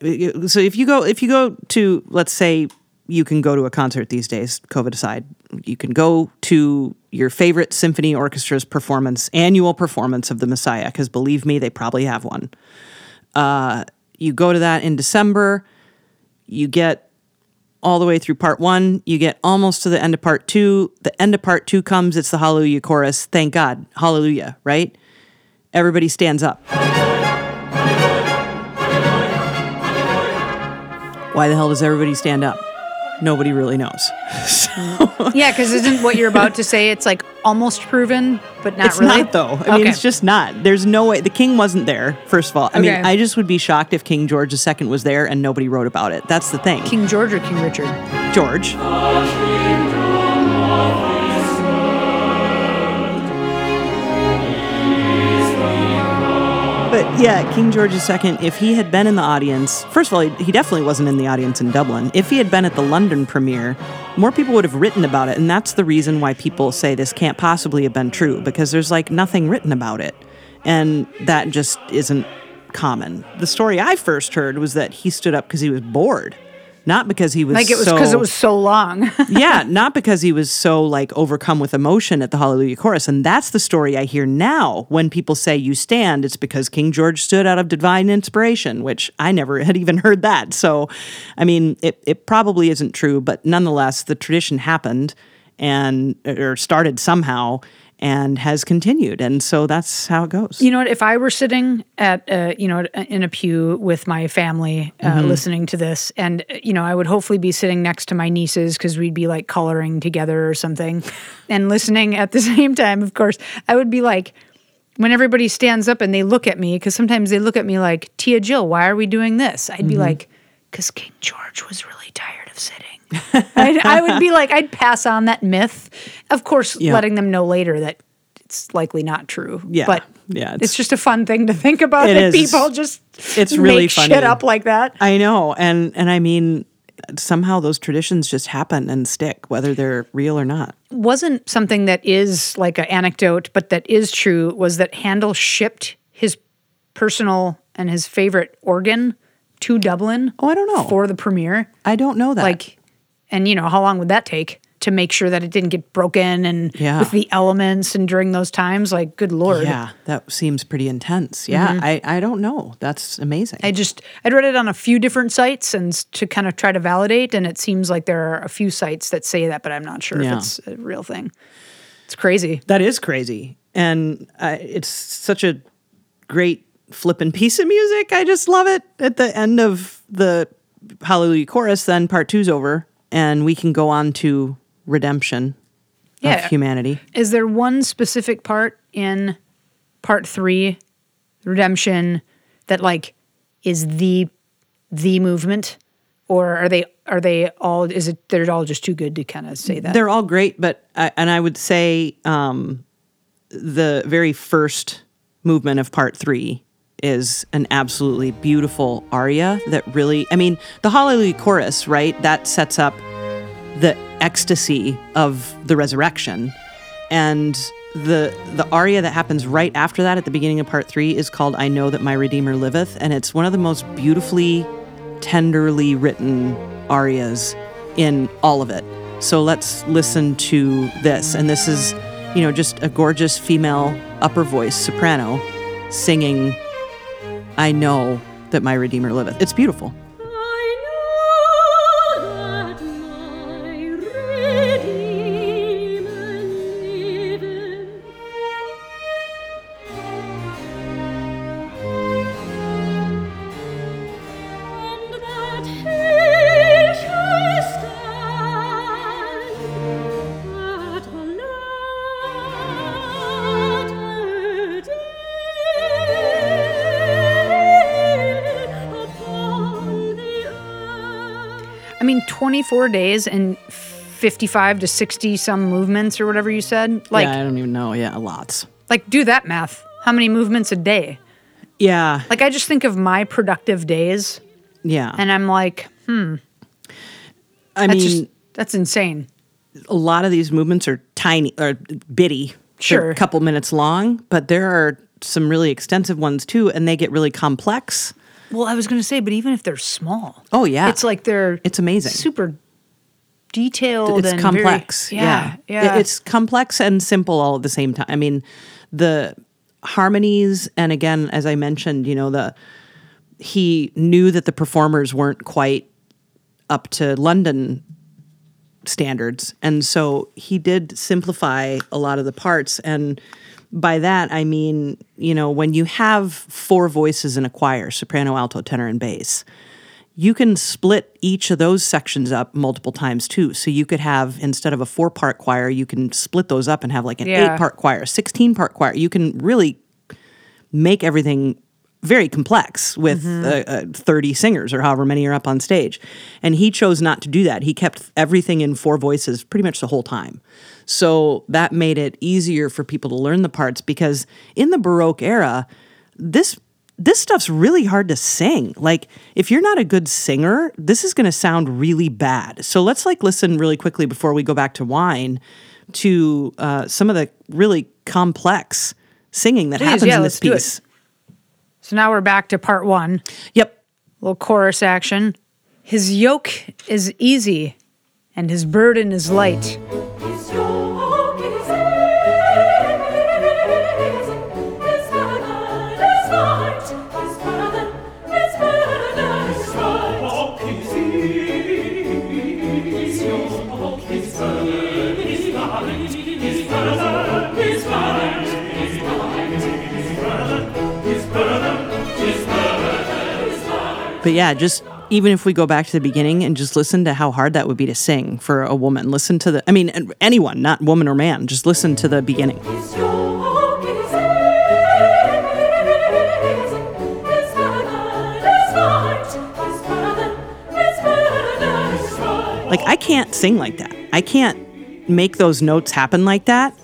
so if you go, if you go to, let's say, you can go to a concert these days, COVID aside. You can go to your favorite symphony orchestra's performance, annual performance of the Messiah, because believe me, they probably have one. Uh, you go to that in December. You get all the way through part one. You get almost to the end of part two. The end of part two comes. It's the Hallelujah Chorus. Thank God. Hallelujah, right? Everybody stands up. Why the hell does everybody stand up? Nobody really knows. So. Yeah, because isn't what you're about to say, it's like almost proven, but not it's really? It's not, though. I okay. mean, it's just not. There's no way. The king wasn't there, first of all. I okay. mean, I just would be shocked if King George the Second was there and nobody wrote about it. That's the thing. King George or King Richard? George. But yeah, King George the Second, if he had been in the audience, first of all, he definitely wasn't in the audience in Dublin. If he had been at the London premiere, more people would have written about it. And that's the reason why people say this can't possibly have been true, because there's like nothing written about it. And that just isn't common. The story I first heard was that he stood up because he was bored, not because he was like it was because so, it was so long. yeah, not because he was so like overcome with emotion at the Hallelujah Chorus. And that's the story I hear now when people say you stand. It's because King George stood out of divine inspiration, which I never had even heard that. So, I mean, it it probably isn't true, but nonetheless, the tradition happened and or started somehow. And has continued, and so that's how it goes. You know what? If I were sitting at, uh, you know, in a pew with my family, uh, mm-hmm. listening to this, and you know, I would hopefully be sitting next to my nieces because we'd be like coloring together or something, and listening at the same time. Of course, I would be like, when everybody stands up and they look at me, because sometimes they look at me like, Tia Jill, why are we doing this? I'd mm-hmm. be like, because King George was really tired of sitting. I'd, I would be like, I'd pass on that myth. Of course, yeah. letting them know later that it's likely not true. Yeah, but yeah, it's, it's just a fun thing to think about that is. people just it's really make funny. shit up like that. I know, and and I mean, somehow those traditions just happen and stick, whether they're real or not. Wasn't something that is like an anecdote, but that is true, was that Handel shipped his personal and his favorite organ to Dublin. Oh, I don't know. For the premiere. I don't know that. Like. And, you know, how long would that take to make sure that it didn't get broken and yeah. with the elements and during those times? Like, good Lord. Yeah, that seems pretty intense. Yeah, mm-hmm. I, I don't know. That's amazing. I just, I'd read it on a few different sites and to kind of try to validate, and it seems like there are a few sites that say that, but I'm not sure yeah. if it's a real thing. It's crazy. That is crazy. And uh, it's such a great flippin' piece of music. I just love it. At the end of the Hallelujah Chorus, then part two's over. And we can go on to redemption yeah. of humanity. Is there one specific part in part three, redemption, that like is the the movement, or are they are they all? Is it they're all just too good to kind of say that? They're all great, but I, and I would say um, the very first movement of part three is an absolutely beautiful aria that really, I mean, the Hallelujah Chorus, right, that sets up the ecstasy of the resurrection. And the the aria that happens right after that at the beginning of part three is called I Know That My Redeemer Liveth, and it's one of the most beautifully, tenderly written arias in all of it. So let's listen to this. And this is, you know, just a gorgeous female upper voice soprano singing I know that my Redeemer liveth. It's beautiful. Four days and fifty-five to sixty some movements or whatever you said. Like, yeah, I don't even know. Yeah, lots. Like, do that math. How many movements a day? Yeah. Like, I just think of my productive days. Yeah. And I'm like, hmm. I that's mean, just, that's insane. A lot of these movements are tiny or bitty. Sure. They're a couple minutes long, but there are some really extensive ones too, and they get really complex. Well, I was going to say, but even if they're small. Oh, yeah. It's like they're... It's amazing. Super detailed it's and complex. Very, yeah, yeah. yeah. It, it's complex and simple all at the same time. I mean, the harmonies, and again, as I mentioned, you know, the he knew that the performers weren't quite up to London standards. And so he did simplify a lot of the parts. And... by that, I mean, you know, when you have four voices in a choir, soprano, alto, tenor, and bass, you can split each of those sections up multiple times too. So you could have, instead of a four-part choir, you can split those up and have like an yeah. eight-part choir, a sixteen-part choir. You can really make everything very complex with mm-hmm. uh, uh, thirty singers or however many are up on stage. And he chose not to do that. He kept everything in four voices pretty much the whole time. So that made it easier for people to learn the parts, because in the Baroque era, this this stuff's really hard to sing. Like, if you're not a good singer, this is going to sound really bad. So let's like listen really quickly before we go back to wine to uh, some of the really complex singing that Please, happens yeah, in this let's piece. Do it. So now we're back to part one. Yep. A little chorus action. His yoke is easy, and his burden is light. His yoke is easy, his burden is light. His burden, his burden is light. His yoke is easy, his yoke is burden is light. His burden, his burden is light. His burden, his burden, his burden is light. But yeah, just... even if we go back to the beginning and just listen to how hard that would be to sing for a woman. Listen to the, I mean, anyone, not woman or man, just listen to the beginning. Like, I can't sing like that. I can't make those notes happen like that.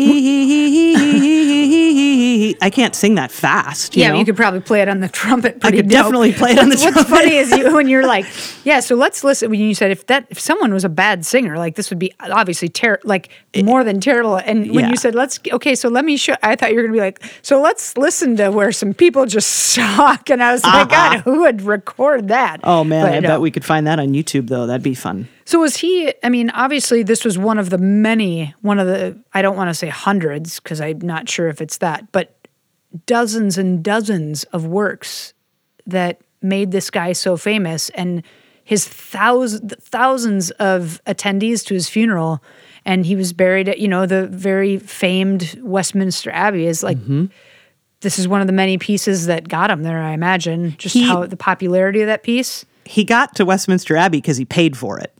I can't sing that fast. You yeah, know? You could probably play it on the trumpet. Pretty I could dope. Definitely play it on the What's trumpet. What's funny is you, when you're like, yeah. So let's listen. When you said if that if someone was a bad singer, like this would be obviously ter- like more than terrible. And when yeah. you said let's okay, so let me show. I thought you were gonna be like, so let's listen to where some people just suck. And I was uh-huh. like, God, who would record that? Oh man, but, I uh, bet we could find that on YouTube though. That'd be fun. So was he, I mean, obviously this was one of the many, one of the, I don't want to say hundreds, because I'm not sure if it's that, but dozens and dozens of works that made this guy so famous, and his thousands, thousands of attendees to his funeral, and he was buried at, you know, the very famed Westminster Abbey is like, mm-hmm. this is one of the many pieces that got him there, I imagine, just he, how the popularity of that piece. He got to Westminster Abbey because he paid for it.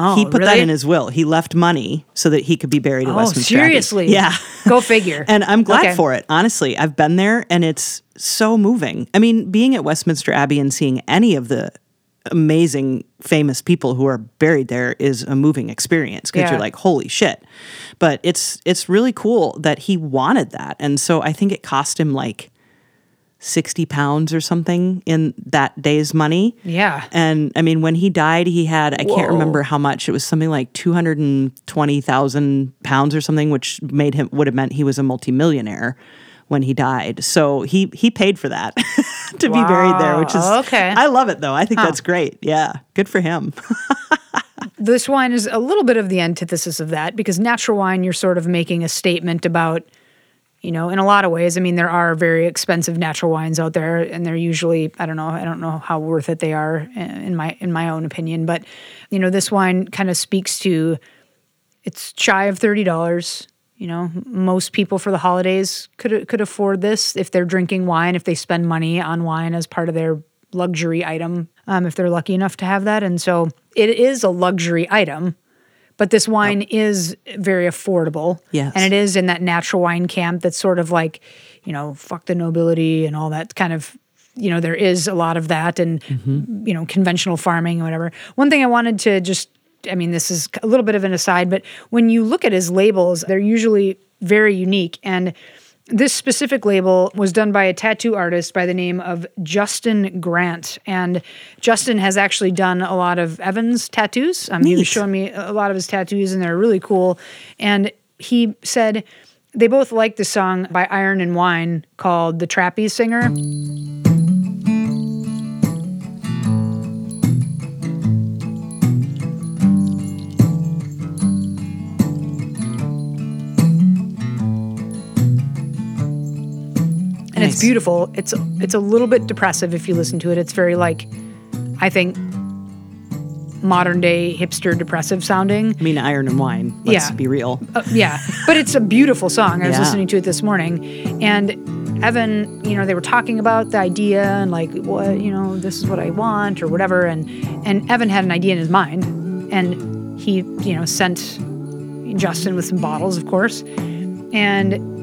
Oh, he put really? that in his will. He left money so that he could be buried at oh, Westminster Abbey. Oh, seriously? Yeah. Go figure. And I'm glad okay. for it. Honestly, I've been there, and it's so moving. I mean, being at Westminster Abbey and seeing any of the amazing, famous people who are buried there is a moving experience because yeah. you're like, holy shit. But it's it's really cool that he wanted that. And so I think it cost him like sixty pounds or something in that day's money. Yeah. And I mean, when he died, he had, I Whoa. can't remember how much, it was something like two hundred twenty thousand pounds or something, which made him, would have meant he was a multimillionaire when he died. So he, he paid for that to wow. be buried there, which is, okay. I love it though. I think huh. that's great. Yeah. Good for him. This wine is a little bit of the antithesis of that, because natural wine, you're sort of making a statement about, you know, in a lot of ways. I mean, there are very expensive natural wines out there, and they're usually, I don't know, I don't know how worth it they are in my in my own opinion. But, you know, this wine kind of speaks to, it's shy of thirty dollars. You know, most people for the holidays could could afford this if they're drinking wine, if they spend money on wine as part of their luxury item, um, if they're lucky enough to have that. And so it is a luxury item. But this wine yep. is very affordable. Yes. And it is in that natural wine camp that's sort of like, you know, fuck the nobility and all that kind of, you know, there is a lot of that and, mm-hmm. you know, conventional farming and whatever. One thing I wanted to just, I mean, this is a little bit of an aside, but when you look at his labels, they're usually very unique. And this specific label was done by a tattoo artist by the name of Justin Grant. And Justin has actually done a lot of Evan's tattoos. Um, he was showing me a lot of his tattoos, and they're really cool. And he said they both liked the song by Iron and Wine called The Trapeze Singer. And nice. It's beautiful. It's it's a little bit depressive if you listen to it. It's very like, I think, modern day hipster depressive sounding. I mean, Iron and Wine. Let's yeah. be real. Uh, yeah, but it's a beautiful song. I was yeah. listening to it this morning, and Evan, you know, they were talking about the idea and like, well, you know, this is what I want or whatever. And and Evan had an idea in his mind, and he, you know, sent Justin with some bottles, of course, and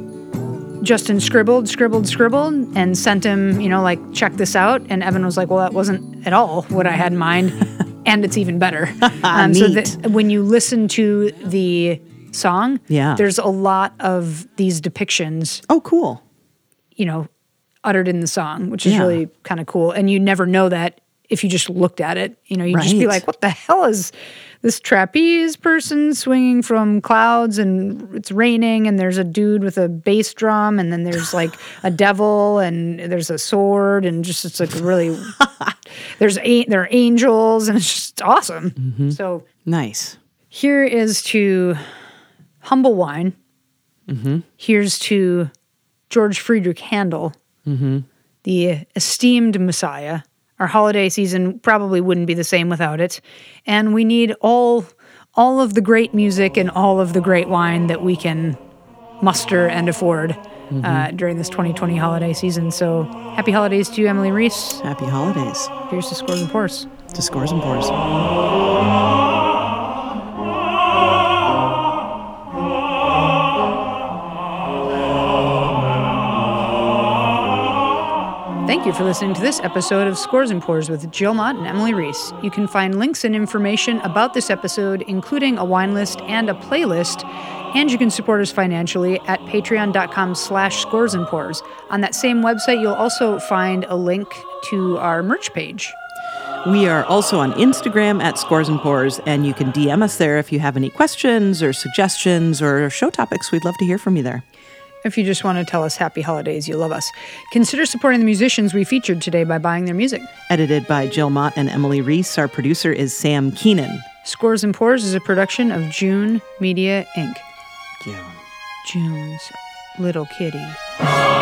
Justin scribbled, scribbled, scribbled, and sent him, you know, like, check this out. And Evan was like, well, that wasn't at all what I had in mind, and it's even better. Um, so that when you listen to the song, yeah. there's a lot of these depictions. Oh, cool. You know, uttered in the song, which is yeah. really kind of cool. And you never know that if you just looked at it. You know, you'd right. just be like, what the hell is this trapeze person swinging from clouds and it's raining and there's a dude with a bass drum and then there's like a devil and there's a sword and just it's like really – there's a, there are angels and it's just awesome. Mm-hmm. So nice. Here is to humble wine. Mm-hmm. Here's to George Frideric Handel, mm-hmm. the esteemed Messiah. Our holiday season probably wouldn't be the same without it. And we need all all of the great music and all of the great wine that we can muster and afford mm-hmm. uh, during this twenty twenty holiday season. So happy holidays to you, Emily Reese. Happy holidays. Here's to Scores and Pours. To Scores and Pours. Thank you for listening to this episode of Scores and Pours with Joel Mott and Emily Reese. You can find links and information about this episode, including a wine list and a playlist, and you can support us financially at patreon.com slash scores and pours. On that same website, you'll also find a link to our merch page. We are also on Instagram at Scores and Pours, and you can D M us there if you have any questions or suggestions or show topics. We'd love to hear from you there. If you just want to tell us happy holidays, you love us. Consider supporting the musicians we featured today by buying their music. Edited by Jill Mott and Emily Reese. Our producer is Sam Keenan. Scores and Pours is a production of June Media, Incorporated. June. June's little kitty.